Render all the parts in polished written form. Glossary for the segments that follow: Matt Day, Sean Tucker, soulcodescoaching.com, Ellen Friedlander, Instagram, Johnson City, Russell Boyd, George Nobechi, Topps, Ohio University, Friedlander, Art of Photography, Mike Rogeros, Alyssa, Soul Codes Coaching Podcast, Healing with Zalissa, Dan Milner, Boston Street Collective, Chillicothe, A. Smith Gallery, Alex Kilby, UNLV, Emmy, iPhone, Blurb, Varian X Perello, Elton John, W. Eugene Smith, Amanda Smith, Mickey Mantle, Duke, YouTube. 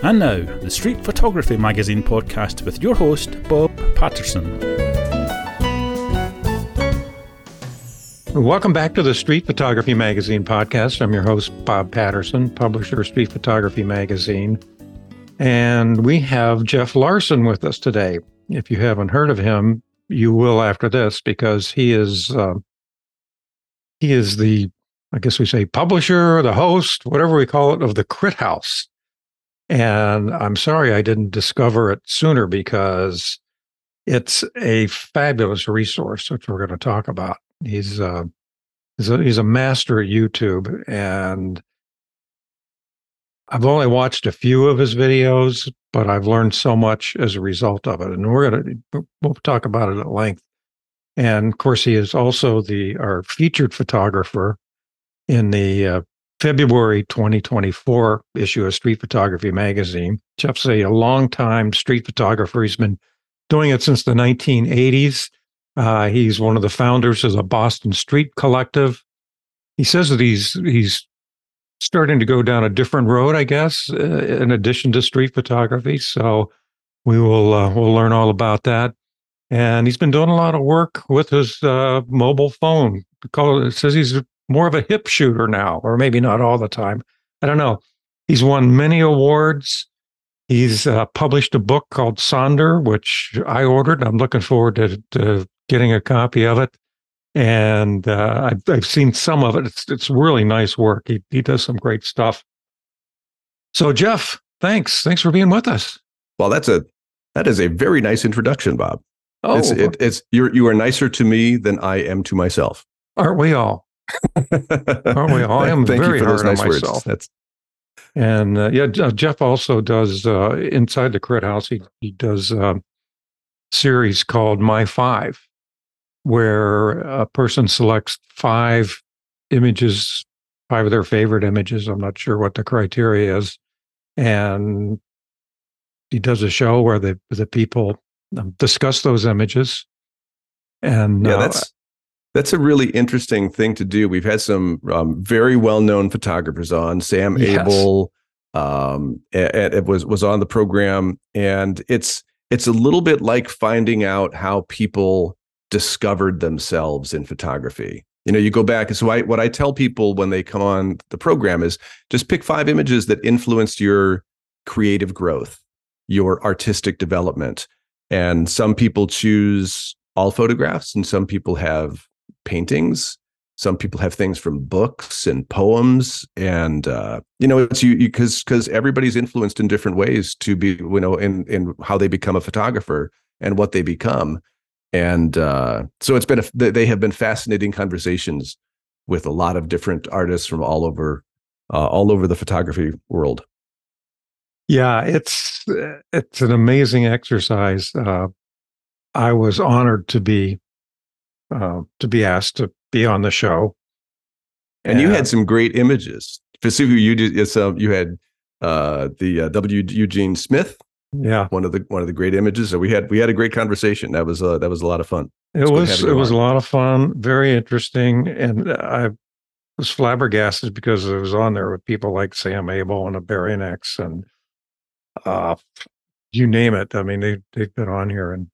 And now, the Street Photography Magazine podcast with your host, Bob Patterson. Welcome back to the Street Photography Magazine podcast. I'm your host, Bob Patterson, publisher of Street Photography Magazine. And we have Jeff Larason with us today. If you haven't heard of him, you will after this, because he is the, I guess we say, publisher, the host, whatever we call it, of the Crit House. And I'm sorry I didn't discover it sooner, because it's a fabulous resource, which we're going to talk about. He's a master at YouTube, and I've only watched a few of his videos, but I've learned so much as a result of it. And we'll talk about it at length. And of course, he is also our featured photographer in the February 2024 issue of Street Photography Magazine. Jeff's a longtime street photographer. He's been doing it since the 1980s. He's one of the founders of the Boston Street Collective. He says that he's starting to go down a different road, I guess, in addition to street photography. So we'll learn all about that. And he's been doing a lot of work with his mobile phone. It says he's more of a hip shooter now, or maybe not all the time. I don't know. He's won many awards. He's published a book called Sonder, which I ordered. I'm looking forward to getting a copy of it. And I've seen some of it. It's really nice work. He does some great stuff. So, Jeff, thanks for being with us. Well, that is a very nice introduction, Bob. Oh, you are nicer to me than I am to myself. Aren't we all? Aren't we all? I am very hard on myself. And Jeff also does inside the Crit House. He does a series called My Five, where a person selects five of their favorite images. I'm not sure what the criteria is. And he does a show where the people discuss those images. And yeah, that's a really interesting thing to do. We've had some very well-known photographers on. Sam Abell was on the program, and it's a little bit like finding out how people discovered themselves in photography. You know, you go back. So what I tell people when they come on the program is just pick five images that influenced your creative growth, your artistic development. And some people choose all photographs, and some people have paintings. Some people have things from books and poems, and it's because everybody's influenced in different ways to be, in how they become a photographer and what they become. And so it's been they have been fascinating conversations with a lot of different artists from all over the photography world. Yeah, it's an amazing exercise. I was honored to be asked to be on the show. And you had some great images. Specifically, you had the W. Eugene Smith. Yeah, one of the great images. So we had a great conversation. That was a lot of fun. It was a lot of fun. Very interesting. And I was flabbergasted because I was on there with people like Sam Abell and Varian X and you name it. I mean, they've been on here, and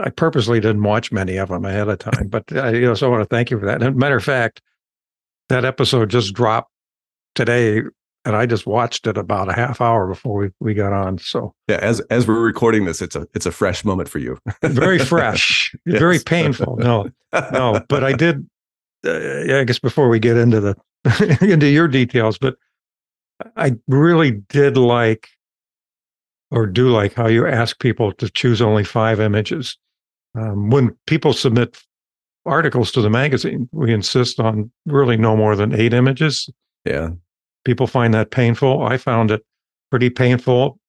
I purposely didn't watch many of them ahead of time, but I also want to thank you for that. And matter of fact, that episode just dropped today, and I just watched it about a half hour before we got on. So yeah, as we're recording this, it's a fresh moment for you. Very fresh, yes. Very painful. No, but I did. I guess before we get into into your details, but I really did like, or do like, how you ask people to choose only five images. When people submit articles to the magazine, we insist on really no more than eight images. Yeah. People find that painful. I found it pretty painful.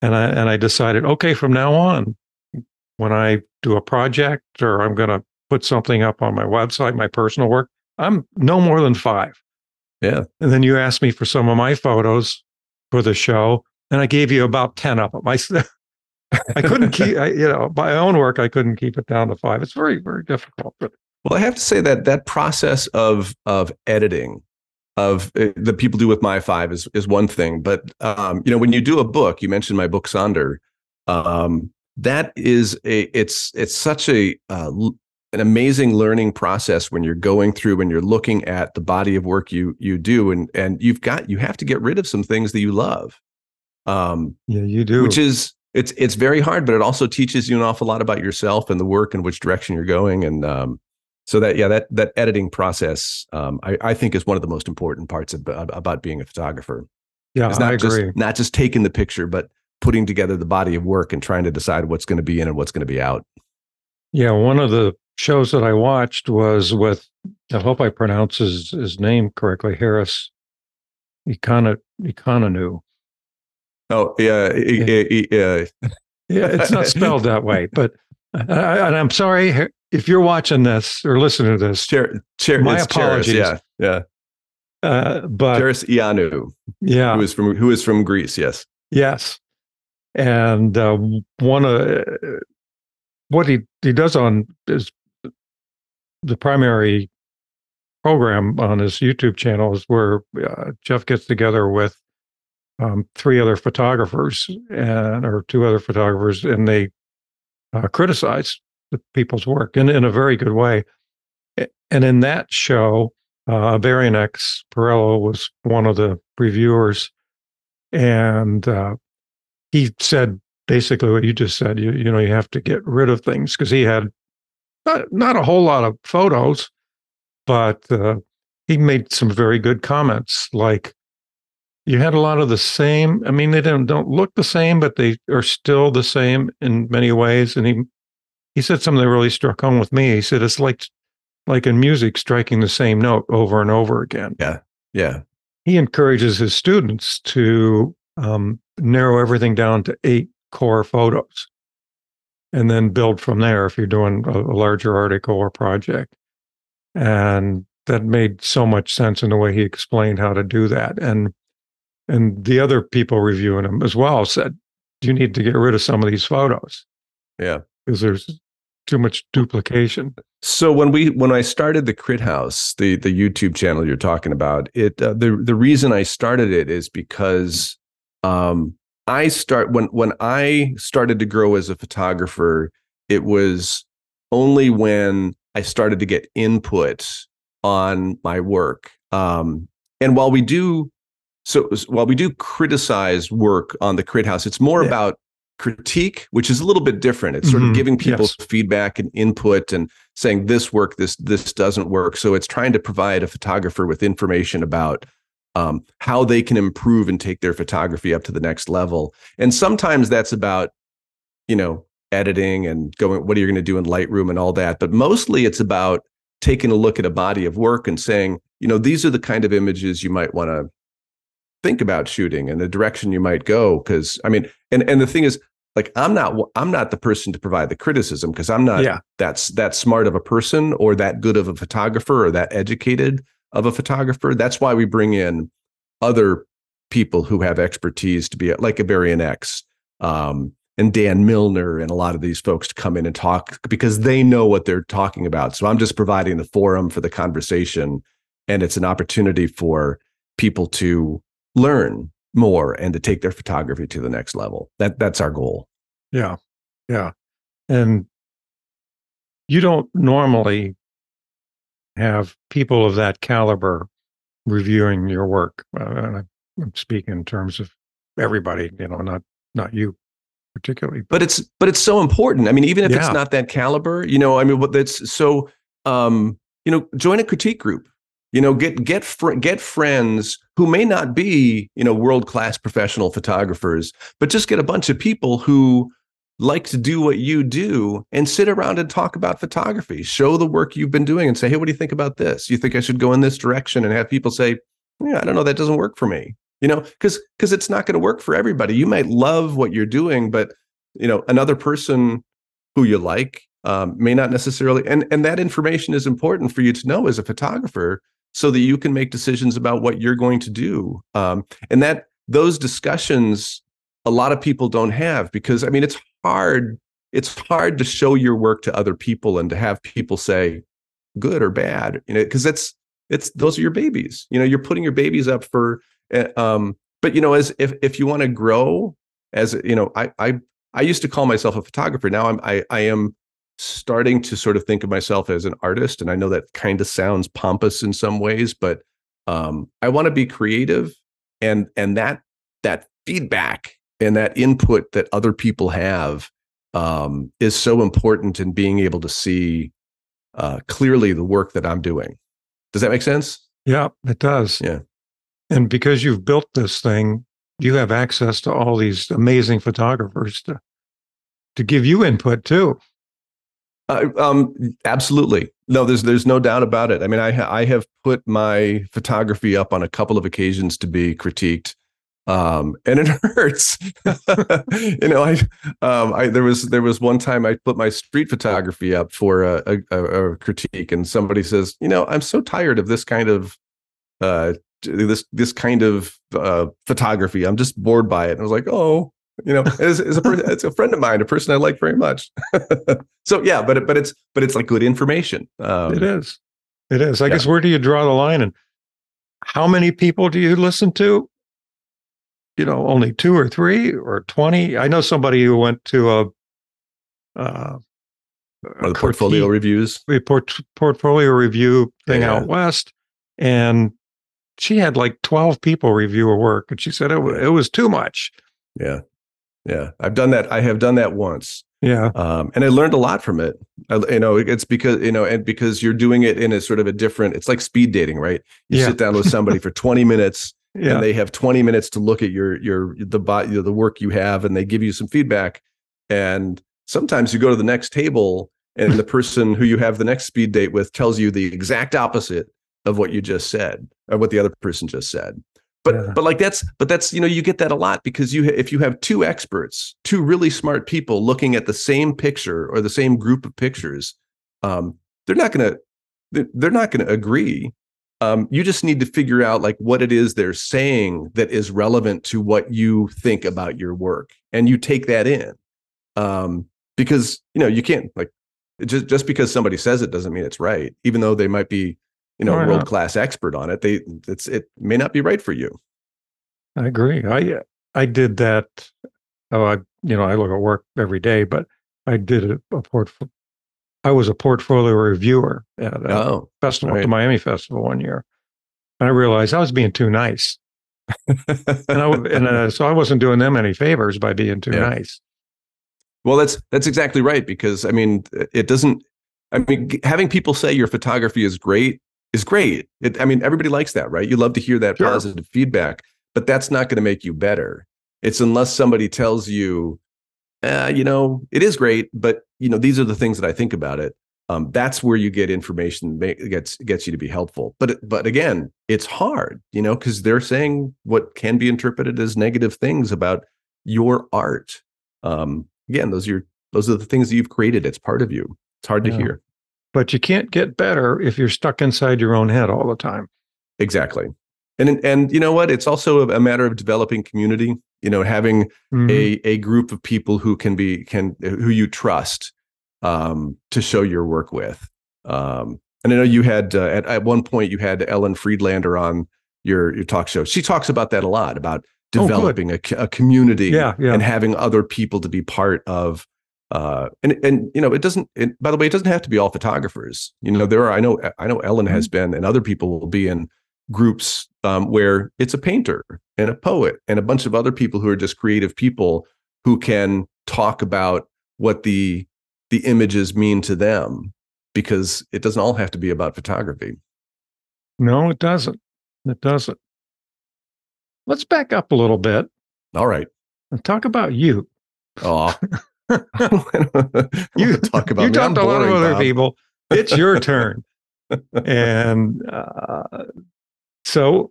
And I decided, okay, from now on, when I do a project or I'm going to put something up on my website, my personal work, I'm no more than five. Yeah. And then you asked me for some of my photos for the show, and I gave you about 10 of them. I couldn't keep, my own work, I couldn't keep it down to five. It's very, very difficult. Well, I have to say that process of editing of the people do with my five is one thing. But, you know, when you do a book, you mentioned my book, Sonder, that is it's such an amazing learning process when you're going through, when you're looking at the body of work you do, and you have to get rid of some things that you love. Yeah, you do. Which is, it's very hard, but it also teaches you an awful lot about yourself and the work and which direction you're going. And, so that editing process, I think is one of the most important parts about being a photographer. Yeah, it's not I agree. Not just taking the picture, but putting together the body of work and trying to decide what's going to be in and what's going to be out. Yeah, one of the shows that I watched was with, I hope I pronounce his name correctly, Charis Ikonomou. Oh, yeah. Yeah, it's not spelled that way, but and I'm sorry if you're watching this or listening to this. My apologies. Charis, yeah. But Charis Ikonomou. Yeah. Who is from Greece, yes. Yes. And what he does on is the primary program on his YouTube channel is where Jeff gets together with three other photographers or two other photographers, and they criticize the people's work in a very good way. And in that show, Varian X Perello was one of the reviewers, and he said basically what you just said. You know, you have to get rid of things, because he had not a whole lot of photos, but he made some very good comments, like, you had a lot of the same. I mean, they don't look the same, but they are still the same in many ways. And he said something that really struck home with me. He said, it's like in music, striking the same note over and over again. Yeah, yeah. He encourages his students to narrow everything down to 8 core photos, and then build from there if you're doing a larger article or project. And that made so much sense in the way he explained how to do that. And the other people reviewing him as well said, you need to get rid of some of these photos. Yeah. Because there's too much duplication. So when I started the Crit House, the YouTube channel you're talking about, it the reason I started it is because when I started to grow as a photographer, it was only when I started to get input on my work. And while we do criticize work on the Crit House, it's more about critique, which is a little bit different. It's sort of giving people feedback and input and saying this doesn't work. So it's trying to provide a photographer with information about how they can improve and take their photography up to the next level. And sometimes that's about, you know, editing and going, what are you going to do in Lightroom and all that. But mostly it's about taking a look at a body of work and saying, you know, these are the kind of images you might want to think about shooting and the direction you might go. Because I mean, and the thing is, like, I'm not the person to provide the criticism, because I'm not that smart of a person or that good of a photographer or that educated of a photographer. That's why we bring in other people who have expertise to be like Iberian X and Dan Milner and a lot of these folks to come in and talk, because they know what they're talking about. So I'm just providing the forum for the conversation, and it's an opportunity for people to learn more and to take their photography to the next level. That's our goal. Yeah. Yeah. And you don't normally have people of that caliber reviewing your work. And I'm speaking in terms of everybody, you know, not you particularly. But it's so important. I mean, even if it's not that caliber, you know, I mean, that's so, you know, join a critique group. You know, get friends who may not be, you know, world-class professional photographers, but just get a bunch of people who like to do what you do and sit around and talk about photography, show the work you've been doing and say, hey, what do you think about this? You think I should go in this direction? And have people say, yeah, I don't know, that doesn't work for me, you know, because it's not going to work for everybody. You might love what you're doing, but, you know, another person who you like may not necessarily. And that information is important for you to know as a photographer, so that you can make decisions about what you're going to do. And that those discussions, a lot of people don't have, because, I mean, it's hard to show your work to other people and to have people say good or bad, you know, because that's those are your babies. You know, you're putting your babies up for, but you know, as if you want to grow as, you know, I used to call myself a photographer. Now I am starting to sort of think of myself as an artist. And I know that kind of sounds pompous in some ways, but I want to be creative, and that feedback and that input that other people have is so important in being able to see clearly the work that I'm doing. Does that make sense? Yeah, it does. Yeah. And because you've built this thing, you have access to all these amazing photographers to give you input too. Absolutely. No, there's no doubt about it. I mean, I have put my photography up on a couple of occasions to be critiqued, and it hurts. You know, there was one time I put my street photography up for a critique, and somebody says, you know, I'm so tired of this kind of photography. I'm just bored by it. And I was like, oh. You know, it's a friend of mine, a person I like very much. So yeah, but it's like good information. It is. I guess, where do you draw the line, and how many people do you listen to? You know, only 2 or 3 or 20. I know somebody who went to the portfolio review thing out west, and she had like 12 people review her work, and she said it was too much. Yeah. Yeah, I've done that. I have done that once. Yeah. And I learned a lot from it. You know, it's because, you know, and because you're doing it in a sort of a different, it's like speed dating, right? You sit down with somebody for 20 minutes and they have 20 minutes to look at the work you have, and they give you some feedback. And sometimes you go to the next table and the person who you have the next speed date with tells you the exact opposite of what you just said, or what the other person just said. But that's, you know, you get that a lot, because if you have two experts, two really smart people looking at the same picture or the same group of pictures, they're not going to agree. You just need to figure out like what it is they're saying that is relevant to what you think about your work, and you take that in, because, you know, you can't like just because somebody says it doesn't mean it's right, even though they might be, you know, world-class expert on it. It may not be right for you. I agree. I did that. Oh, I look at work every day, but I did I was a portfolio reviewer at a festival, the Miami Festival one year. And I realized I was being too nice. So I wasn't doing them any favors by being too nice. Well, that's exactly right. Because having people say your photography is great. Everybody likes that, right? You love to hear that positive feedback, but that's not going to make you better. It's unless somebody tells you, you know, it is great, but, you know, these are the things that I think about it. That's where you get information that gets you to be helpful. But again, it's hard, you know, because they're saying what can be interpreted as negative things about your art. Again, those are the things that you've created. It's part of you. It's hard to hear. But you can't get better if you're stuck inside your own head all the time. Exactly. And you know what? It's also a matter of developing community, you know, having a group of people who who you trust to show your work with. And I know you had, at one point, you had Ellen Friedlander on your talk show. She talks about that a lot, about developing a community and having other people to be part of. And you know, by the way, it doesn't have to be all photographers. You know, I know Ellen has been, and other people will be in groups where it's a painter and a poet and a bunch of other people who are just creative people who can talk about what the images mean to them, because it doesn't all have to be about photography. No, it doesn't. It doesn't. Let's back up a little bit. All right. And talk about you. Oh, you talk about you talked to a lot of other people. It's your turn. And so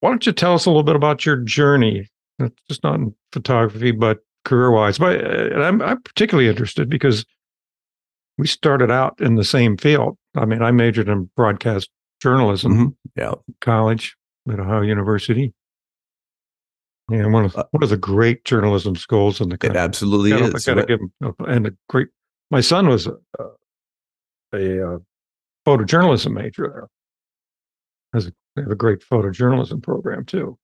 why don't you tell us a little bit about your journey, just not in photography, but career-wise. But and I'm particularly interested because we started out in the same field. I mean, I majored in broadcast journalism in college at Ohio University. Yeah, one of the great journalism schools in the country. It absolutely is. My son was a photojournalism major there. has a great photojournalism program too.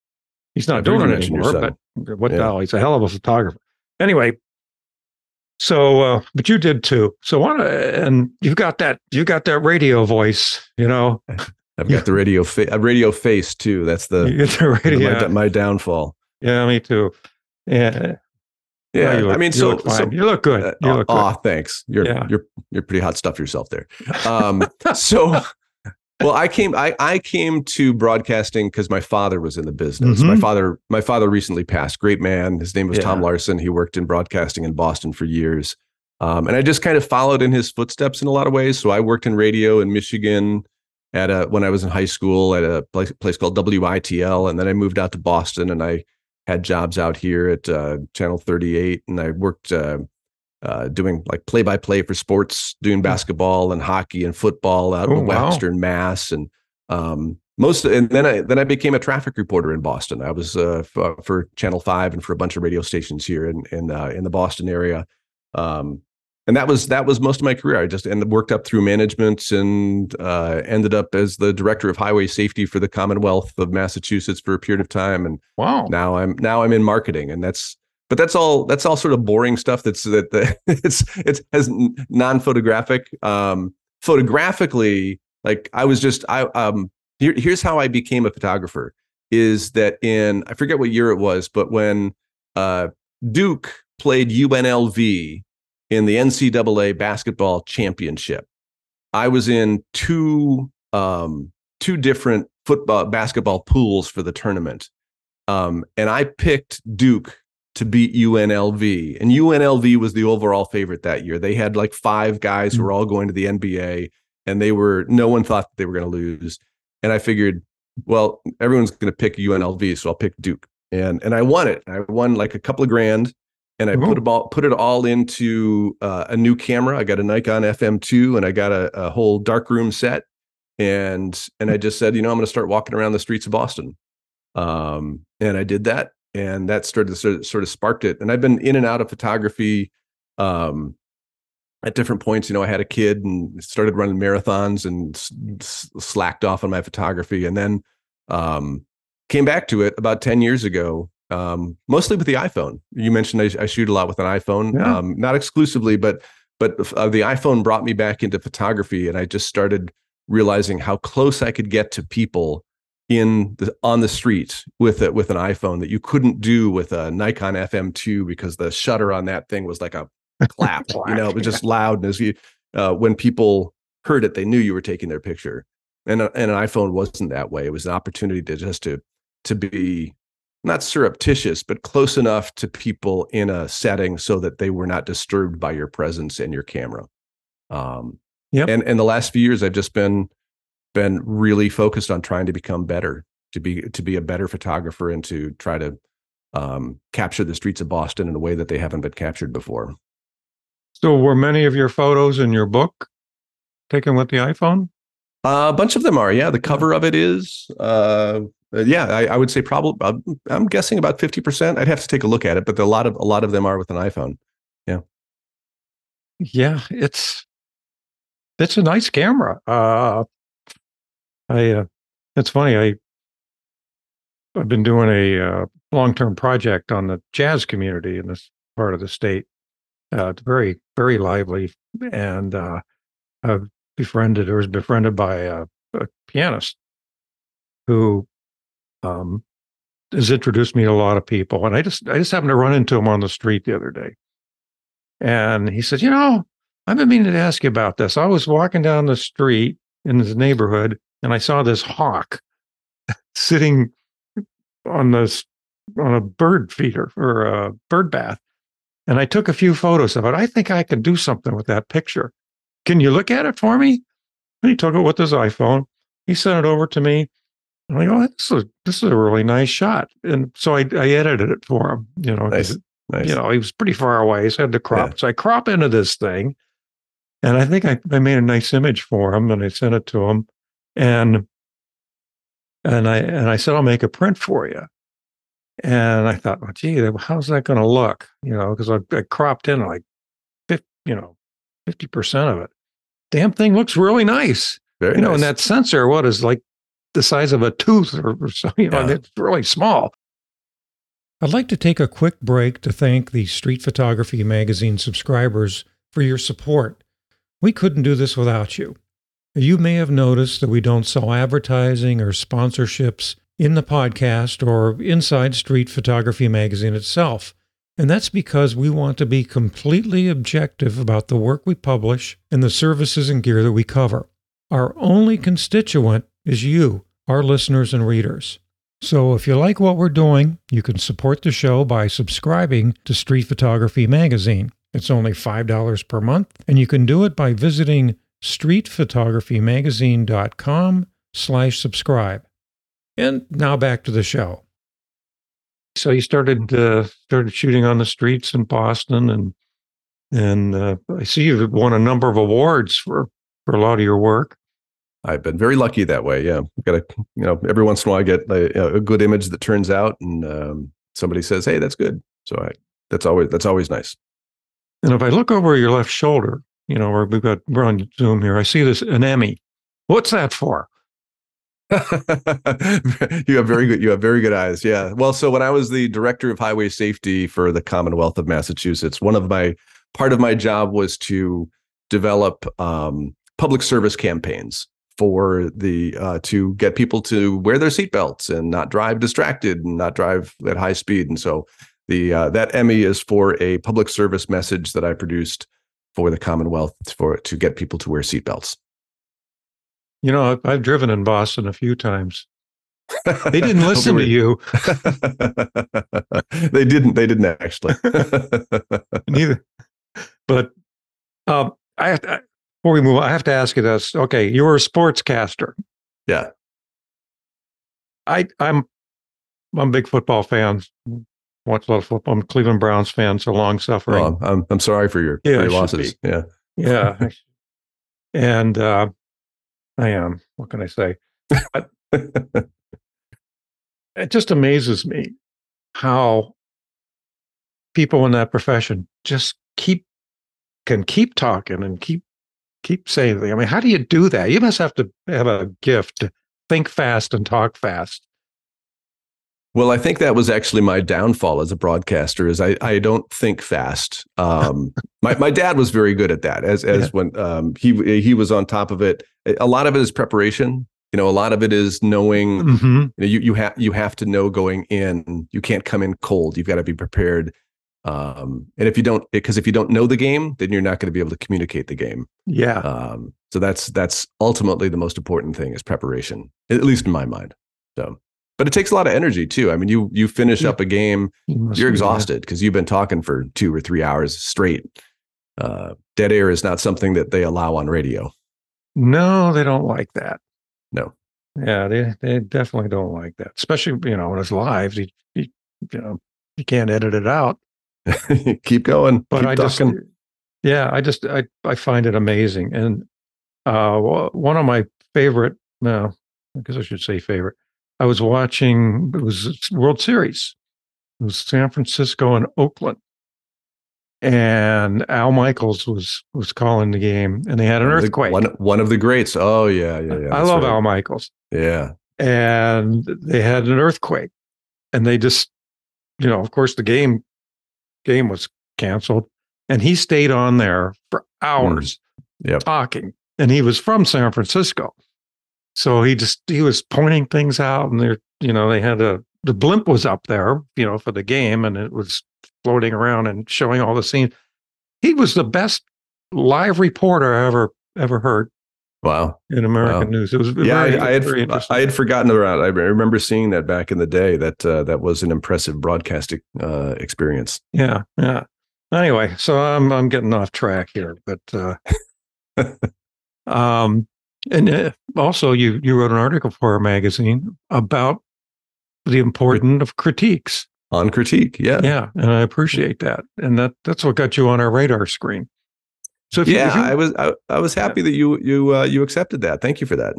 He's not doing it anymore, but what the hell? He's a hell of a photographer. Anyway, so but you did too. So and you got that radio voice, you know. I've got the radio face too. That's the radio. My downfall. Yeah, me too. Yeah. Yeah, well, so you look good. Oh, thanks. You're pretty hot stuff yourself there. Well, I came to broadcasting because my father was in the business. Mm-hmm. My father recently passed. Great man. His name was Tom Larson. He worked in broadcasting in Boston for years, and I just kind of followed in his footsteps in a lot of ways. So I worked in radio in Michigan when I was in high school at a place called WITL, and then I moved out to Boston and I had jobs out here at Channel 38, and I worked doing like play-by-play for sports, doing basketball and hockey and football out in Western Mass, and then I became a traffic reporter in Boston. I was for Channel 5 and for a bunch of radio stations here in the Boston area, and that was most of my career. I just worked up through management and ended up as the director of highway safety for the Commonwealth of Massachusetts for a period of time. And now I'm in marketing, and that's all sort of boring stuff. It's non-photographic. Photographically, like I was just here's how I became a photographer, is that I forget what year it was, but when Duke played UNLV in the NCAA basketball championship, I was in two different basketball pools for the tournament, and I picked Duke to beat UNLV. And UNLV was the overall favorite that year. They had like five guys who were all going to the NBA, and no one thought that they were going to lose. And I figured, well, everyone's going to pick UNLV, so I'll pick Duke. And I won it. I won like a couple of grand. And I put it all into a new camera. I got a Nikon FM2, and I got a whole darkroom set. And I just said, I'm going to start walking around the streets of Boston. And I did that, and that sort of sparked it. And I've been in and out of photography at different points. I had a kid and started running marathons and slacked off on my photography, and then came back to it about 10 years ago. Mostly with the iPhone. You mentioned I shoot a lot with an iPhone, not exclusively, but the iPhone brought me back into photography, and I just started realizing how close I could get to people on the street with an iPhone that you couldn't do with a Nikon FM2, because the shutter on that thing was like a clap. It was just loud, and when people heard it, they knew you were taking their picture. And an iPhone wasn't that way. It was an opportunity to be not surreptitious, but close enough to people in a setting so that they were not disturbed by your presence and your camera. And the last few years, I've just been really focused on trying to become better, to be a better photographer, and to try to capture the streets of Boston in a way that they haven't been captured before. So were many of your photos in your book taken with the iPhone? A bunch of them are. Yeah. The cover of it is, I would say probably, I'm guessing about 50%. I'd have to take a look at it, but a lot of them are with an iPhone. Yeah. Yeah. It's a nice camera. It's funny. I've been doing a long-term project on the jazz community in this part of the state. It's very, very lively. And, I've was befriended by a pianist who, has introduced me to a lot of people, and I just happened to run into him on the street the other day, and he said, I've been meaning to ask you about this. I was walking down the street in this neighborhood, and I saw this hawk sitting on a bird feeder or a bird bath, and I took a few photos of it. I think I can do something with that picture. Can you look at it for me? And he took it with his iPhone. He sent it over to me. And I go, this is a really nice shot. And so I edited it for him, nice. He was pretty far away. So I had to crop. Yeah. So I crop into this thing. And I think I made a nice image for him, and I sent it to him. And I said, I'll make a print for you. And I thought, well, gee, how's that going to look? Because I cropped in like 50% of it. Damn thing looks really nice. Very nice. And that sensor, what is like the size of a tooth or something. You know, it's really small. I'd like to take a quick break to thank the Street Photography Magazine subscribers for your support. We couldn't do this without you. You may have noticed that we don't sell advertising or sponsorships in the podcast or inside Street Photography Magazine itself. And that's because we want to be completely objective about the work we publish and the services and gear that we cover. Our only constituent is you, our listeners and readers. So if you like what we're doing, you can support the show by subscribing to Street Photography Magazine. It's only $5 per month, and you can do it by visiting streetphotographymagazine.com/subscribe. And now back to the show. So you started shooting on the streets in Boston, and I see you've won a number of awards for a lot of your work. I've been very lucky that way. Yeah, every once in a while I get a good image that turns out, and somebody says, "Hey, that's good." So that's always nice. And if I look over your left shoulder, you know, where we're on Zoom here, I see this an Emmy. What's that for? You have very good eyes. Yeah. Well, so when I was the director of highway safety for the Commonwealth of Massachusetts, part of my job was to develop public service campaigns for the to get people to wear their seatbelts and not drive distracted and not drive at high speed. And so the that Emmy is for a public service message that I produced for the Commonwealth to get people to wear seatbelts. You know, I've driven in Boston a few times. They didn't listen to you. They didn't actually. Neither. But I before we move on, I have to ask you this. Okay, you were a sportscaster. Yeah. I'm a big football fan. Watch a lot of football. I'm a Cleveland Browns fan, so long suffering. Oh, I'm sorry for your losses. Yeah. Yeah. And I am. What can I say? It just amazes me how people in that profession just can keep talking and keep saying things. I mean, how do you do that? You must have to have a gift to think fast and talk fast. Well, I think that was actually my downfall as a broadcaster is I don't think fast. My dad was very good at that when he was on top of it. A lot of it is preparation. You know, a lot of it is knowing, mm-hmm. you have to know going in. You can't come in cold. You've got to be prepared. And if you don't know the game, then you're not going to be able to communicate the game. Yeah. So that's ultimately the most important thing is preparation, at least in my mind. So. But it takes a lot of energy, too. I mean, you finish up a game, you're exhausted because you've been talking for 2 or 3 hours straight. Dead air is not something that they allow on radio. No, they don't like that. No. Yeah, they definitely don't like that, especially, you know, when it's live. You can't edit it out. Keep going. But I find it amazing. And one of my favorite, no, I guess I should say favorite. I was watching, it was World Series. It was San Francisco and Oakland. And Al Michaels was calling the game, and they had an earthquake. One of the greats. Oh, yeah. I love Al Michaels. Yeah. And they had an earthquake. And they just, you know, of course, the game was canceled. And he stayed on there for hours talking. And he was from San Francisco. So he was pointing things out, and they had the blimp was up there, you know, for the game, and it was floating around and showing all the scenes. He was the best live reporter I ever heard. Wow. In American news. It was very interesting. I had forgotten about it. I remember seeing that back in the day. That was an impressive broadcasting experience. Yeah. Yeah. Anyway, so I'm getting off track here, but And also, you wrote an article for a magazine about the importance of critiques. On critique, yeah. Yeah, and I appreciate that. And that's what got you on our radar screen. So I was happy that you accepted that. Thank you for that.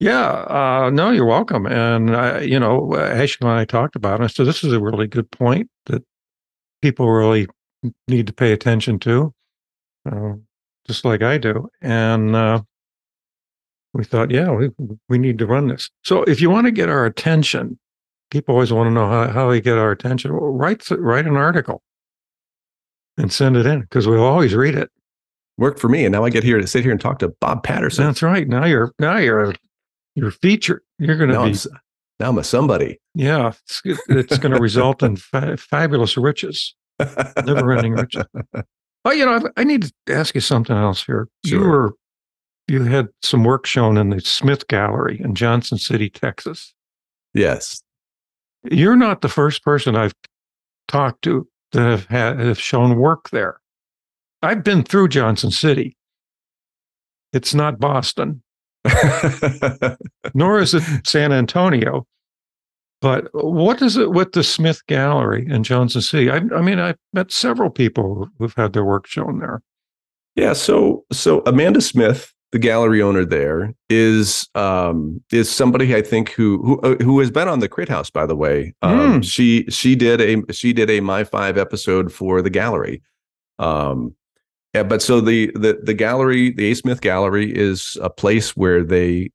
Yeah, no, you're welcome. And, Ashley and I talked about it. I said, this is a really good point that people really need to pay attention to, just like I do. And we thought, yeah, we need to run this. So if you want to get our attention, people always want to know how they get our attention. Well, write an article and send it in, because we'll always read it. Worked for me, and now I get here to sit here and talk to Bob Patterson. That's right. Now you're featured. You're going to be. Now I'm a somebody. Yeah, it's going to result in fabulous riches, never-ending riches. Oh, you know, I need to ask you something else here. Sure. You had some work shown in the Smith Gallery in Johnson City, Texas. Yes. You're not the first person I've talked to that have shown work there. I've been through Johnson City. It's not Boston, nor is it San Antonio. But what is it with the Smith Gallery in Johnson City? I mean, I've met several people who've had their work shown there. Yeah. So Amanda Smith, the gallery owner there, is somebody I think who has been on the Crit House, by the way. She did a My Five episode for the gallery. Yeah, but so the gallery, the A. Smith Gallery, is a place where they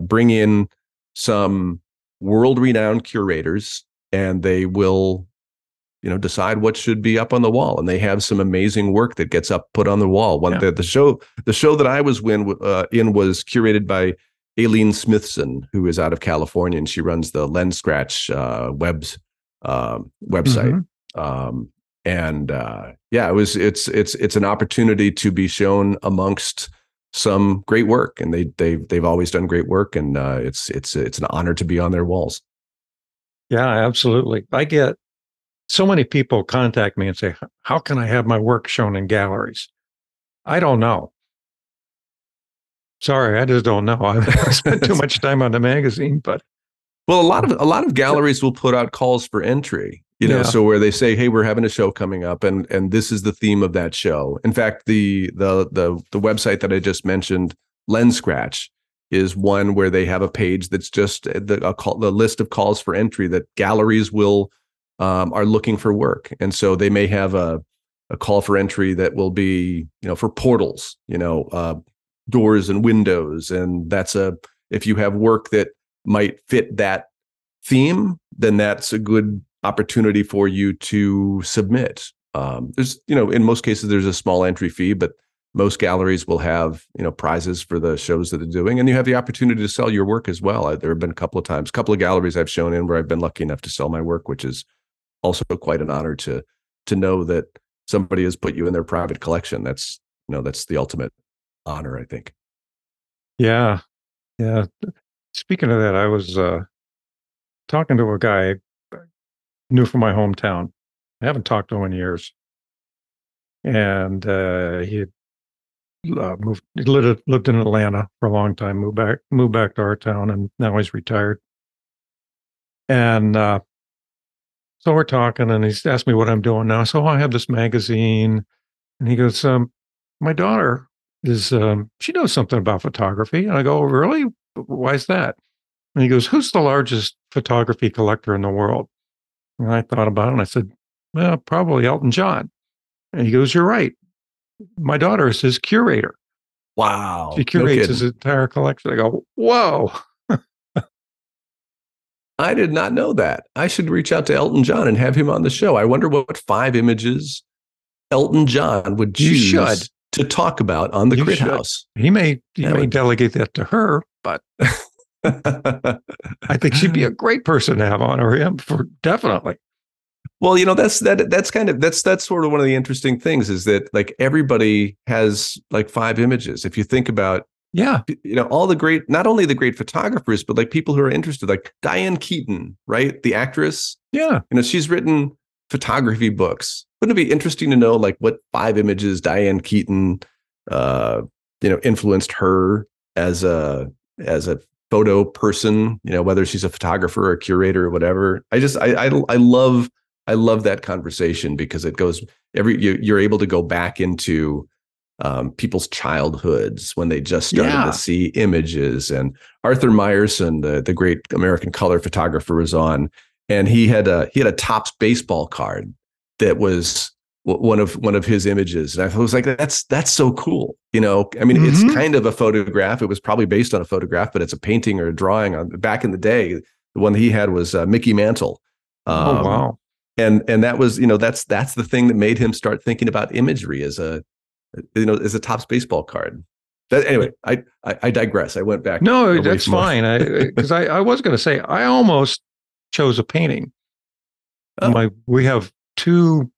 bring in some world-renowned curators, and they will, decide what should be up on the wall. And they have some amazing work that gets put on the wall. The show that I was in was curated by Aileen Smithson, who is out of California, and she runs the Lenscratch website. Mm-hmm. It's an opportunity to be shown amongst some great work, and they've always done great work, and it's an honor to be on their walls. Yeah, absolutely. I get so many people contact me and say, "How can I have my work shown in galleries?" I don't know. Sorry, I just don't know. I spent too much time on the magazine, but well, a lot of galleries will put out calls for entry. So where they say, "Hey, we're having a show coming up, and this is the theme of that show." In fact, the website that I just mentioned, Lenscratch, is one where they have a page that's just the list of calls for entry that galleries will are looking for work, and so they may have a call for entry that will be for portals, doors and windows, and that's if you have work that might fit that theme, then that's a good opportunity for you to submit. In most cases there's a small entry fee, but most galleries will have prizes for the shows that they're doing, and you have the opportunity to sell your work as well. There have been a couple of galleries I've shown in where I've been lucky enough to sell my work, which is also quite an honor to know that somebody has put you in their private collection. That's that's the ultimate honor, I think. Yeah. Speaking of that, I was talking to a guy new from my hometown. I haven't talked to him in years. And he had moved. He lived in Atlanta for a long time. Moved back to our town, and now he's retired. And so we're talking, and he's asked me what I'm doing now. So I have this magazine, and he goes, "My daughter is she knows something about photography." And I go, "Really? Why is that?" And he goes, "Who's the largest photography collector in the world?" And I thought about it, and I said, "Well, probably Elton John." And he goes, "You're right. My daughter is his curator." Wow. She curates his entire collection. I go, "Whoa." I did not know that. I should reach out to Elton John and have him on the show. I wonder what 5 images Elton John would choose to talk about on the Crit House. He may delegate that to her, but... I think she'd be a great person to have on, or him, for definitely. Well, that's sort of one of the interesting things, is that like everybody has like 5 images. If you think about, all the great, not only the great photographers, but like people who are interested, like Diane Keaton, right? The actress. Yeah. She's written photography books. Wouldn't it be interesting to know like what 5 images Diane Keaton, influenced her as a photo person, whether she's a photographer or a curator or whatever. I love that conversation, because it goes you're able to go back into people's childhoods when they just started to see images. And Arthur Meyerson, the great American color photographer, was on, and he had a Topps baseball card that was one of his images. And I was like, that's so cool. You know, I mean, It's kind of a photograph. It was probably based on a photograph, but it's a painting or a drawing. On back in the day, the one he had was Mickey Mantle. Oh, wow. And that was, you know, that's the thing that made him start thinking about imagery as a Topps baseball card. Anyway, I digress. I went back. No, that's fine. Because I was going to say, I almost chose a painting. Oh. We have two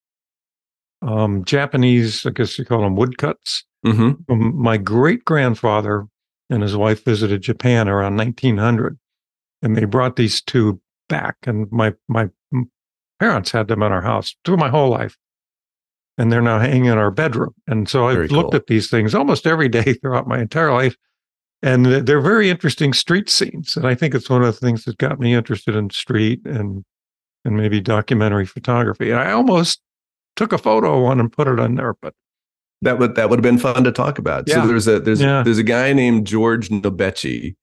Japanese, I guess you call them woodcuts. Mm-hmm. My great-grandfather and his wife visited Japan around 1900, and they brought these two back. And my parents had them in our house through my whole life. And they're now hanging in our bedroom. And so I've looked at these things almost every day throughout my entire life. And they're very interesting street scenes. And I think it's one of the things that got me interested in street and maybe documentary photography. And I almost took a photo of one and put it on there, but that would have been fun to talk about. Yeah. So there's a guy named George Nobechi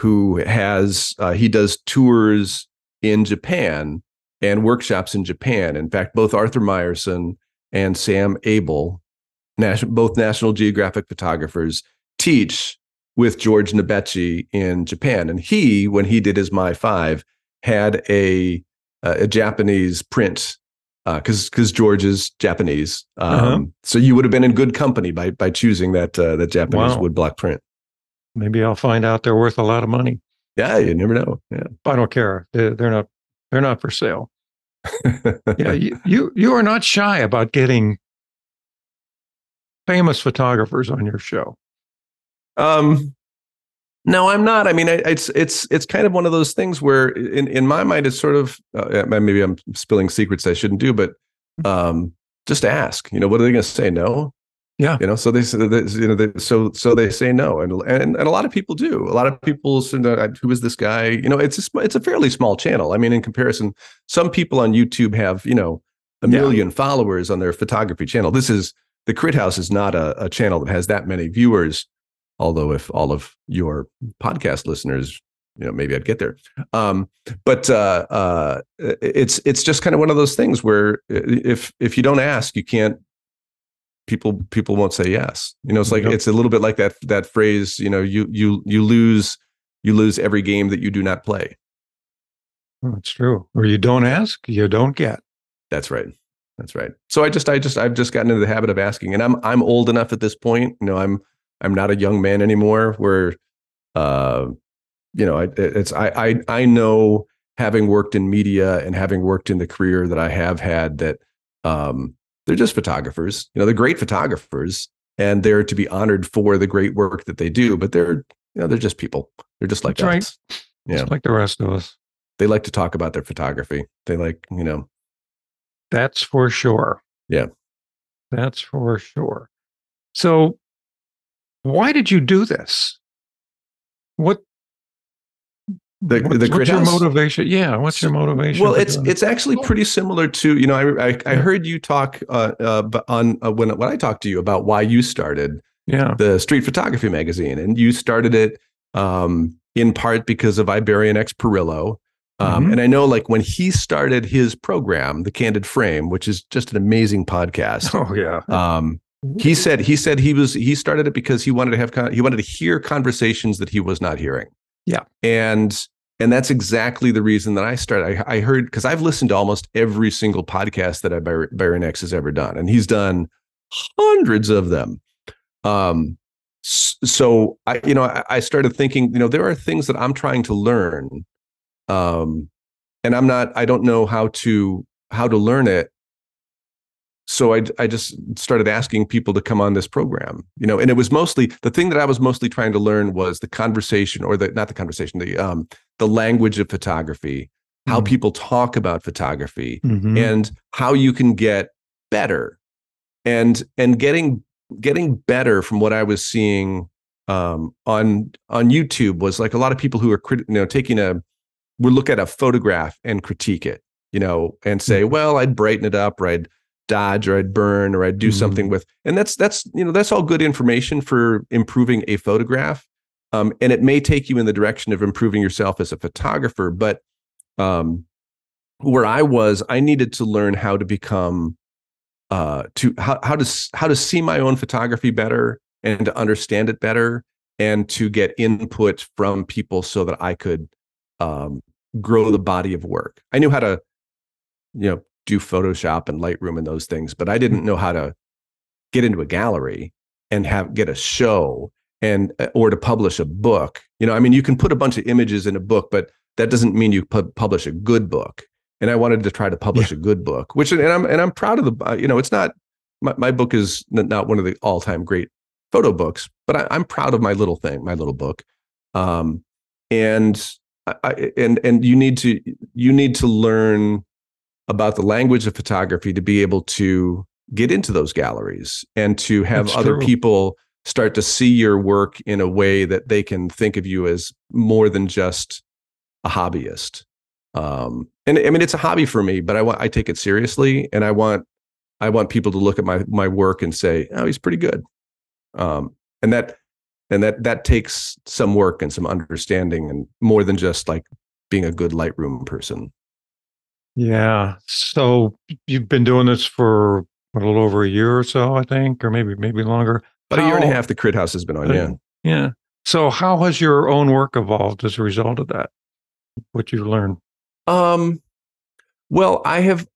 who has he does tours in Japan and workshops in Japan. In fact, both Arthur Meyerson and Sam Abell, both National Geographic photographers, teach with George Nobechi in Japan. And he, when he did his My Five, had a Japanese print because George is Japanese. So you would have been in good company by choosing that Japanese woodblock print. Maybe I'll find out they're worth a lot of money. Yeah, you never know. Yeah, I don't care. They're not for sale. Yeah, you are not shy about getting famous photographers on your show. No, I'm not. I mean, it's kind of one of those things where, in my mind, it's sort of maybe I'm spilling secrets I shouldn't do, but just ask. You know, what are they going to say? No. Yeah. You know, so they say no, and a lot of people do. A lot of people say, who is this guy? You know, it's a fairly small channel. I mean, in comparison, some people on YouTube have, you know, a million followers on their photography channel. The Crit House is not a channel that has that many viewers. Although if all of your podcast listeners, you know, maybe I'd get there. But it's just kind of one of those things where if you don't ask, you can't. People won't say yes. You know, it's like it's a little bit like that phrase. You know, you lose every game that you do not play. Well, that's true. Or you don't ask, you don't get. That's right. That's right. So I've just gotten into the habit of asking, and I'm old enough at this point. You know, I'm not a young man anymore. Where, you know, I know, having worked in media and having worked in the career that I have had, that they're just photographers. You know, they're great photographers, and they're to be honored for the great work that they do. But they're just people. They're just like us. Right. Yeah, just like the rest of us. They like to talk about their photography. They like, you know. That's for sure. Yeah, that's for sure. So, why did you do this? What's your motivation? Yeah, what's your motivation? Well, it's actually pretty similar to, you know, I heard you talk when I talked to you about why you started the Street Photography Magazine, and you started it in part because of Iberian X Perello, and I know, like, when he started his program, The Candid Frame, which is just an amazing podcast. Oh yeah. He said he started it because he wanted to hear conversations that he was not hearing. Yeah. And that's exactly the reason that I started. I heard, because I've listened to almost every single podcast that Varian X has ever done, and he's done hundreds of them. So I started thinking, you know, there are things that I'm trying to learn, and I don't know how to learn it. So I just started asking people to come on this program, you know, and it was mostly, the thing that I was mostly trying to learn was the language of photography, how people talk about photography, and how you can get better, and getting better from what I was seeing on YouTube was like a lot of people who are would look at a photograph and critique it, you know, and say, well, I'd brighten it up, or I'd dodge, or I'd burn, or I'd do something with, and that's all good information for improving a photograph, and it may take you in the direction of improving yourself as a photographer, but where I needed to learn how to become to how to see my own photography better and to understand it better, and to get input from people so that I could grow the body of work. I knew how to, do Photoshop and Lightroom and those things, but I didn't know how to get into a gallery and get a show and or to publish a book. You can put a bunch of images in a book, but that doesn't mean you publish a good book. And I wanted to try to publish a good book, which I'm proud of the it's not my book is not one of the all time great photo books, but I'm proud of my little thing, my little book. And you need to learn about the language of photography to be able to get into those galleries and to have people start to see your work in a way that they can think of you as more than just a hobbyist. And I mean, it's a hobby for me, but I take it seriously, and I want people to look at my work and say, "Oh, he's pretty good." And that takes some work and some understanding, and more than just like being a good Lightroom person. Yeah. So you've been doing this for a little over a year or so, I think, or maybe longer. About a year and a half, the Crit House has been on. Yeah. So how has your own work evolved as a result of that? What you've learned? Well, I have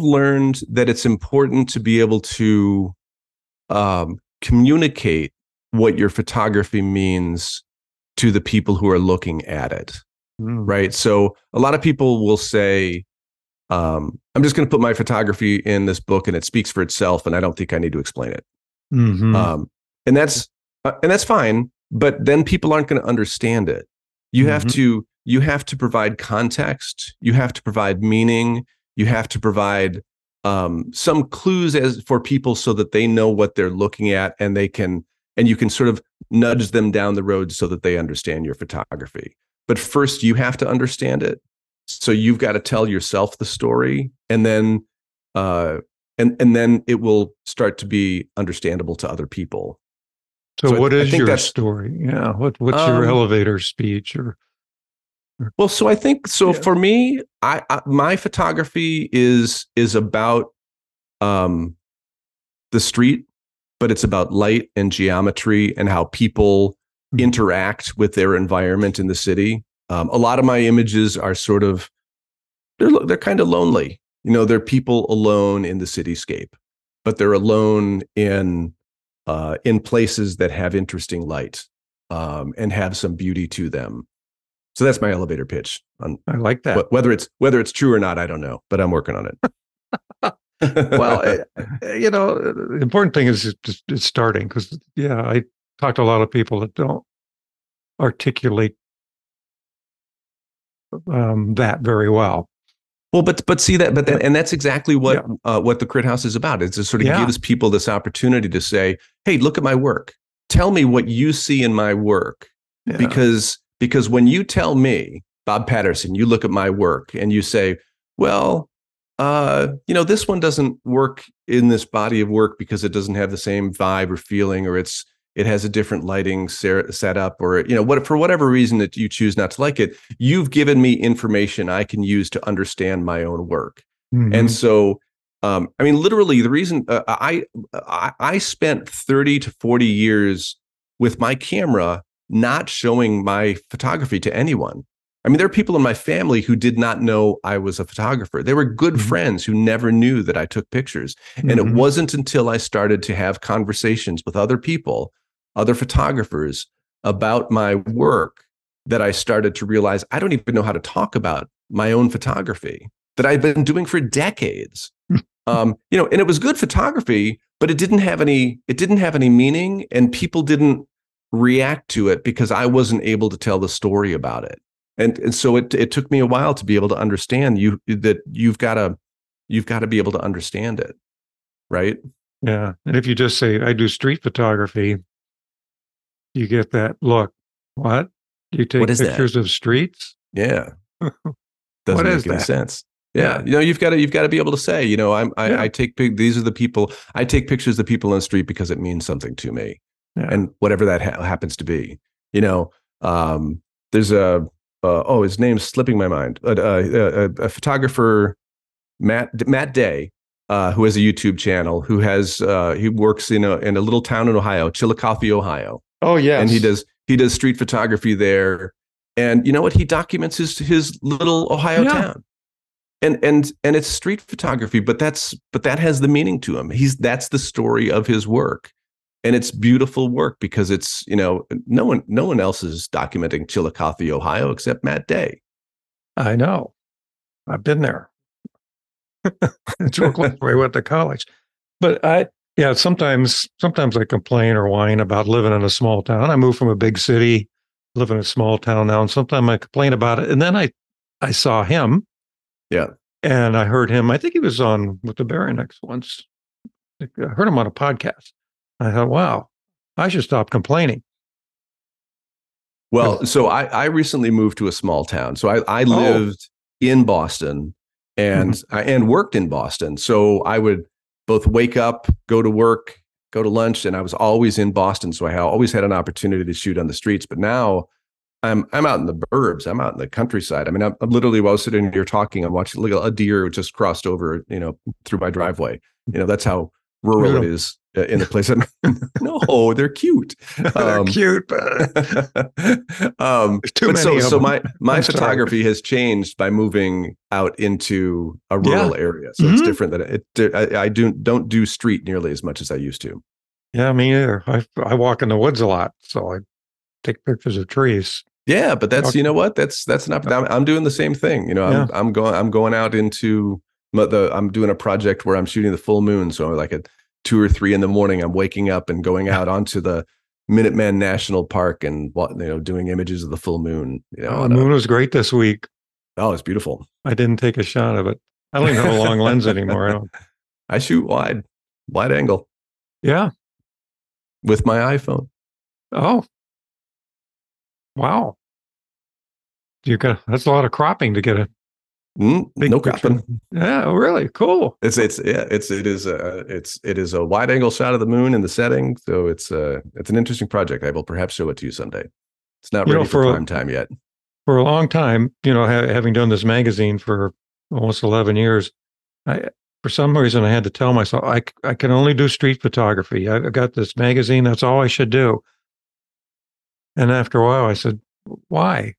learned that it's important to be able to communicate what your photography means to the people who are looking at it. Mm. Right. So a lot of people will say, I'm just going to put my photography in this book and it speaks for itself, and I don't think I need to explain it. Mm-hmm. And that's fine. But then people aren't going to understand it. You mm-hmm. have to provide context. You have to provide meaning. You have to provide some clues for people so that they know what they're looking at, and you can sort of nudge them down the road so that they understand your photography. But first, you have to understand it. So you've got to tell yourself the story, and then and then it will start to be understandable to other people. So what is your story? Yeah, what's your elevator speech or? Well, so I think so. Yeah. For me, my photography is about the street, but it's about light and geometry and how people mm-hmm. interact with their environment in the city. A lot of my images are sort of they're kind of lonely. They're people alone in the cityscape, but they're alone in places that have interesting light and have some beauty to them. So that's my elevator pitch. I like that. Whether it's true or not, I don't know, but I'm working on it. Well, the important thing is it's starting, because I talk to a lot of people that don't articulate that very well. Well, but that's exactly what the Crit House is about. It just sort of gives people this opportunity to say, "Hey, look at my work. Tell me what you see in my work," Because when you tell me, Bob Patterson, you look at my work and you say, well, this one doesn't work in this body of work because it doesn't have the same vibe or feeling, or it has a different lighting setup, or, for whatever reason that you choose not to like it, you've given me information I can use to understand my own work. Mm-hmm. And so, literally the reason I spent 30 to 40 years with my camera not showing my photography to anyone. I mean, there are people in my family who did not know I was a photographer. They were good mm-hmm. friends who never knew that I took pictures. Mm-hmm. And it wasn't until I started to have conversations with other people, other photographers, about my work that I started to realize I don't even know how to talk about my own photography that I've been doing for decades. And it was good photography, but it didn't have any meaning, and people didn't react to it because I wasn't able to tell the story about it, and so it took me a while to be able to understand you've got to be able to understand it, right? Yeah, and if you just say I do street photography, you get that look. What you take pictures of streets? Yeah, doesn't make any sense. Yeah. You've got to be able to say I take pictures of the people on the street because it means something to me. Yeah. And whatever that happens to be, there's his name's slipping my mind, a photographer, Matt Day, who has a YouTube channel, who has he works in a little town in Ohio, Chillicothe, Ohio. Oh yes. And he does street photography there. And you know what? He documents his little Ohio town. And it's street photography, but that has the meaning to him. That's the story of his work. And it's beautiful work because it's, no one else is documenting Chillicothe, Ohio, except Matt Day. I know. I've been there. We went to college. But sometimes I complain or whine about living in a small town. I moved from a big city, live in a small town now, and sometimes I complain about it. And then I saw him. Yeah. And I heard him. I think he was on with the Varian X once. I heard him on a podcast. I thought, wow, I should stop complaining. Well, so I recently moved to a small town. So I lived in Boston and worked in Boston. So I would both wake up, go to work, go to lunch, and I was always in Boston. So I always had an opportunity to shoot on the streets. But now I'm out in the burbs. I'm out in the countryside. I mean, I'm literally, while I was sitting here talking, I'm watching a deer just crossed over, through my driveway. That's how rural it is in the place. No, they're cute. They're cute. Too many. So my photography has changed by moving out into a rural area. So it's different than it. I don't do street nearly as much as I used to. Yeah, me either. I walk in the woods a lot, so I take pictures of trees. Yeah, but that's that's not. I'm doing the same thing. I'm going out into I'm doing a project where I'm shooting the full moon. So like a 2 or 3 in the morning, I'm waking up and going out onto the Minuteman National Park and doing images of the full moon. The moon was great this week. Oh, it's beautiful. I didn't take a shot of it. I don't even have a long lens anymore. I shoot wide angle. Yeah, with my iPhone. Oh, wow! That's a lot of cropping to get it. No cropping. Yeah, really cool. It is a wide angle shot of the moon in the setting. So it's an interesting project. I will perhaps show it to you someday. It's not ready for prime time yet. For a long time, having done this magazine for almost 11 years, I for some reason I had to tell myself I can only do street photography. I've got this magazine. That's all I should do. And after a while, I said, "Why?"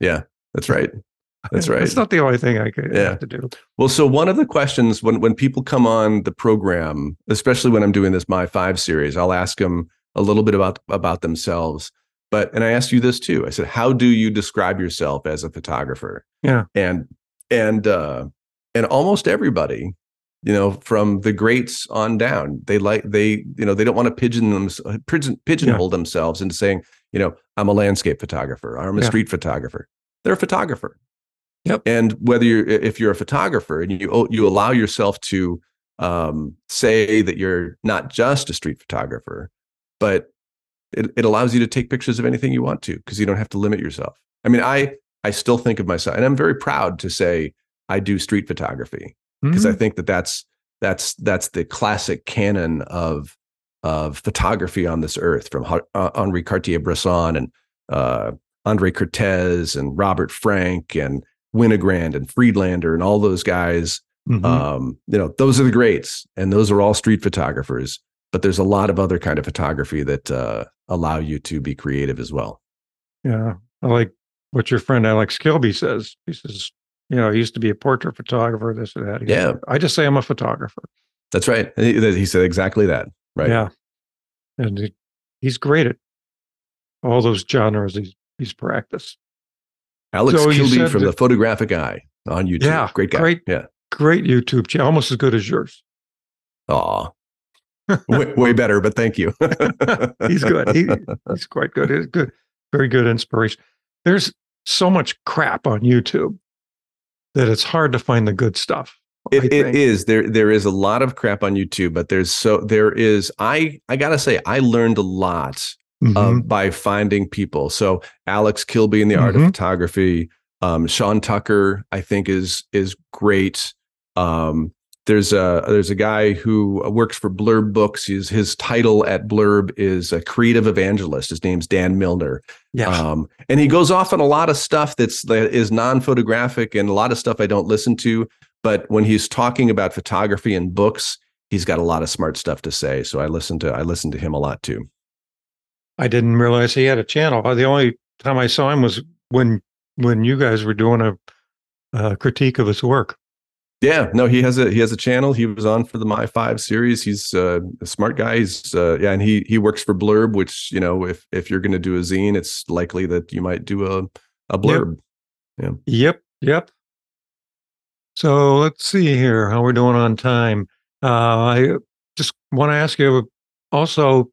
Yeah, that's right. That's right. That's not the only thing I could have to do. Well, so one of the questions when people come on the program, especially when I'm doing this My Five series, I'll ask them a little bit about themselves. And I asked you this too. I said, "How do you describe yourself as a photographer?" Yeah. And almost everybody, from the greats on down, they don't want to pigeonhole themselves into saying, I'm a landscape photographer, or I'm a street photographer. They're a photographer. Yep. And if you're a photographer and you allow yourself to say that you're not just a street photographer, but it allows you to take pictures of anything you want to, because you don't have to limit yourself. I mean, I still think of myself, and I'm very proud to say I do street photography, because I think that's the classic canon of photography on this earth, from Henri Cartier-Bresson and Andre Cortez and Robert Frank and Winogrand and Friedlander and all those guys. Those are the greats, and those are all street photographers, but there's a lot of other kind of photography that allow you to be creative as well. Yeah. I like what your friend Alex Kilby says. He says, he used to be a portrait photographer, this or that. I just say I'm a photographer. That's right. He said exactly that. Right. Yeah. And he's great at all those genres he's practiced. Alex Kilby from the Photographic Eye on YouTube. Yeah, great guy. Great YouTube channel, almost as good as yours. Aw, way better, but thank you. He's good. He's quite good. He's good. Very good inspiration. There's so much crap on YouTube that it's hard to find the good stuff. It is. There is a lot of crap on YouTube, but I gotta say, I learned a lot by finding people. So Alex Kilby in the Art of Photography, Sean Tucker, I think is great. There's a guy who works for Blurb Books. His title at Blurb is a creative evangelist. His name's Dan Milner. Yeah. And he goes off on a lot of stuff that is non-photographic, and a lot of stuff I don't listen to. But when he's talking about photography and books, he's got a lot of smart stuff to say. So I listened to him a lot too. I didn't realize he had a channel. The only time I saw him was when you guys were doing a critique of his work. Yeah, no, he has a channel. He was on for the My Five series. He's a smart guy. He's and he works for Blurb, which, you know, if you're going to do a zine, it's likely that you might do a Blurb. Yep. Yeah. Yep. So let's see here how we're doing on time. I just want to ask you also,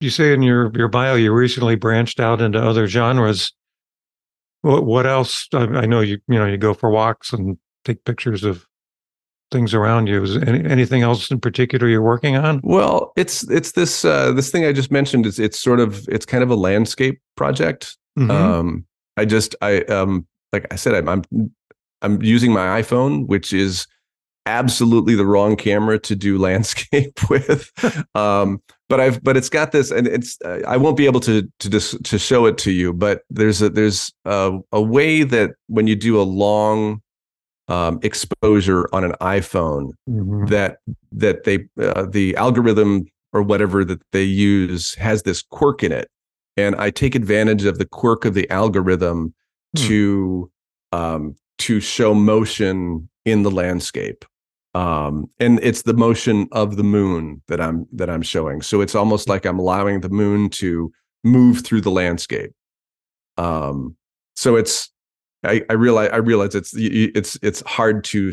you say in your bio you recently branched out into other genres. What else? I know you go for walks and take pictures of things around you. Is anything else in particular you're working on? Well, it's this this thing I just mentioned. It's kind of a landscape project. Mm-hmm. Like I said, I'm using my iPhone, which is absolutely the wrong camera to do landscape with. But it's got this, and it's I won't be able to show it to you. But there's a way that when you do a long exposure on an iPhone, mm-hmm. that they the algorithm or whatever that they use has this quirk in it, and I take advantage of the quirk of the algorithm to show motion in the landscape. And it's the motion of the moon that I'm showing. So it's almost like I'm allowing the moon to move through the landscape. So it's, I realize it's hard to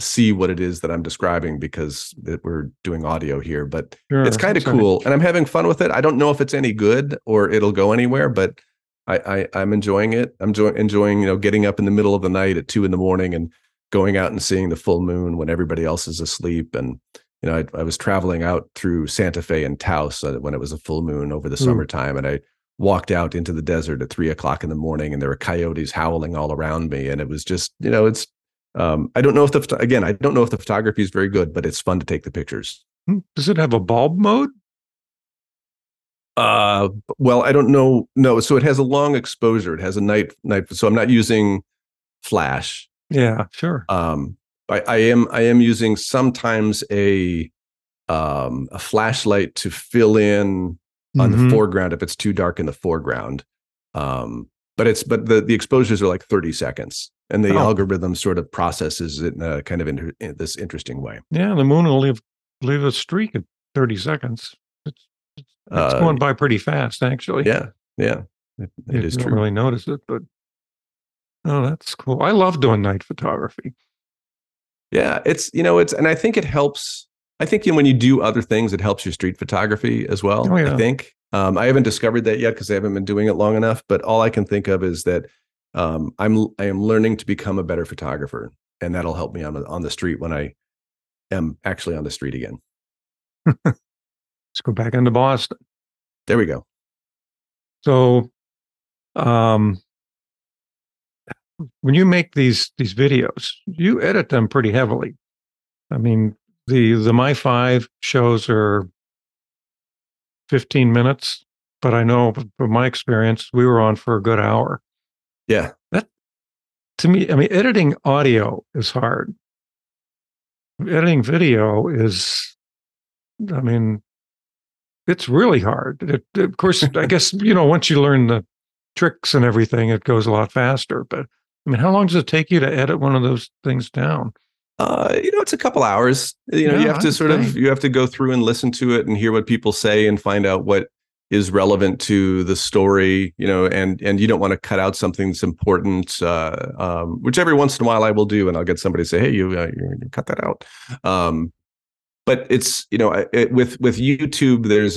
see what it is that I'm describing because we're doing audio here, but sure, it's kind of cool and I'm having fun with it. I don't know if it's any good or it'll go anywhere, but I'm enjoying it. I'm enjoying, getting up in the middle of the night at 2 a.m. and going out and seeing the full moon when everybody else is asleep. And, I was traveling out through Santa Fe and Taos when it was a full moon over the summertime. And I walked out into the desert at 3 a.m. and there were coyotes howling all around me. And it was just, it's, I don't know if the photography is very good, but it's fun to take the pictures. Does it have a bulb mode? Well, I don't know. No. So it has a long exposure. It has a night. So I'm not using flash. Yeah, sure. I am using sometimes a flashlight to fill in on the foreground if it's too dark in the foreground. But the exposures are like 30 seconds, and the algorithm sort of processes it in a kind of in this interesting way. Yeah, the moon will leave a streak at 30 seconds. It's going by pretty fast, actually. Yeah, it is true. You don't really notice it, but. Oh, that's cool. I love doing night photography. Yeah, and I think it helps. I think when you do other things, it helps your street photography as well. Oh, yeah. I think I haven't discovered that yet because I haven't been doing it long enough. But all I can think of is that I am learning to become a better photographer, and that'll help me on the street when I am actually on the street again. Let's go back into Boston. There we go. So, when you make these videos, you edit them pretty heavily. I mean, the My Five shows are 15 minutes, but I know from my experience, we were on for a good hour. Yeah. That, to me, I mean, editing audio is hard. Editing video is, I mean, it's really hard. Of course, I guess, once you learn the tricks and everything, it goes a lot faster, but I mean, how long does it take you to edit one of those things down? It's a couple hours. You have to you have to go through and listen to it and hear what people say and find out what is relevant to the story, and you don't want to cut out something that's important, which every once in a while I will do. And I'll get somebody to say, hey, you cut that out. But it's, with YouTube, there's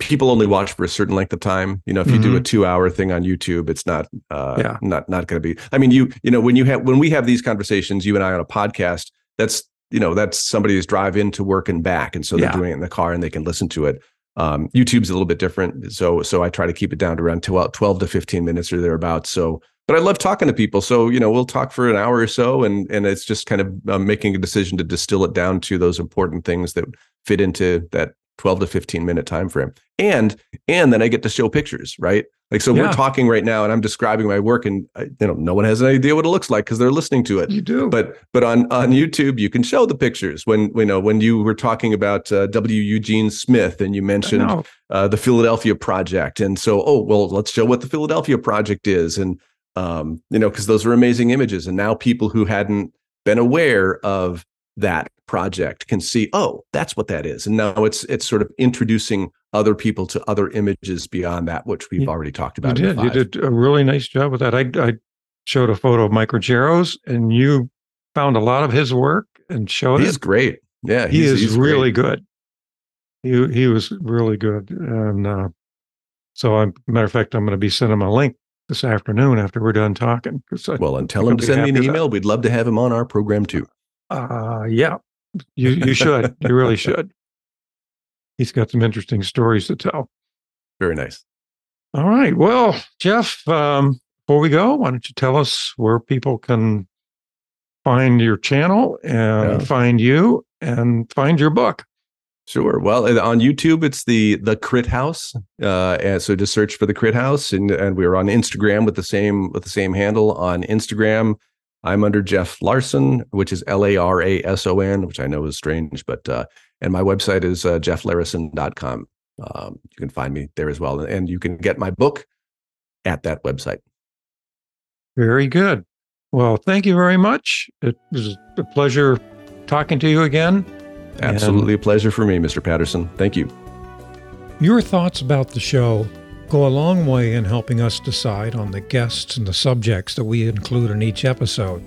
people only watch for a certain length of time. If you do a 2-hour thing on YouTube, it's not going to be. I mean, when we have these conversations, you and I on a podcast, that's somebody's drive into work and back, and so they're doing it in the car and they can listen to it. YouTube's a little bit different, so I try to keep it down to around 12 to 15 minutes or thereabouts. So, but I love talking to people, so we'll talk for an hour or so, and it's just kind of making a decision to distill it down to those important things that fit into that 12 to 15 minute time frame. And then I get to show pictures, right? Like, so we're talking right now and I'm describing my work, and no one has an idea what it looks like because they're listening to it. You do. But on YouTube, you can show the pictures. When, when you were talking about W. Eugene Smith, and you mentioned the Philadelphia Project. And so, let's show what the Philadelphia Project is. And, because those were amazing images. And now people who hadn't been aware of that project can see, that's what that is. And now it's sort of introducing other people to other images beyond that, which we've already talked about. You did a really nice job with that. I showed a photo of Mike Rogeros, and you found a lot of his work and showed it. He's great. Yeah, he's really good. He was really good. And so, matter of fact, I'm going to be sending him a link this afternoon after we're done talking. And tell him to send me an email. We'd love to have him on our program too. You should. You really should. He's got some interesting stories to tell. Very nice. All right. Well, Jeff, before we go, why don't you tell us where people can find your channel and find you and find your book? Sure. Well, on YouTube, it's the Crit House. And so just search for the Crit House, and we're on Instagram with the same handle on Instagram. I'm under Jeff Larson, which is L-A-R-A-S-O-N, which I know is strange, but and my website is jefflarason.com. You can find me there as well, and you can get my book at that website. Very good. Well, thank you very much. It was a pleasure talking to you again. Absolutely a pleasure for me, Mr. Patterson. Thank you. Your thoughts about the show go a long way in helping us decide on the guests and the subjects that we include in each episode.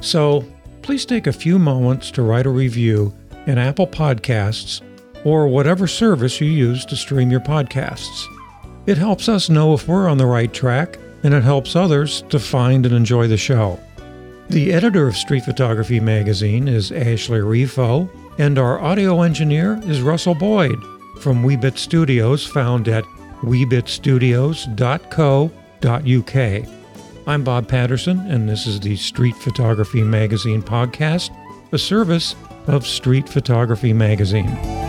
So please take a few moments to write a review in Apple Podcasts or whatever service you use to stream your podcasts. It helps us know if we're on the right track, and it helps others to find and enjoy the show. The editor of Street Photography Magazine is Ashley Refo, and our audio engineer is Russell Boyd from WeBit Studios, found at WeBitStudios.co.uk. I'm Bob Patterson, and this is the Street Photography Magazine podcast, a service of Street Photography Magazine.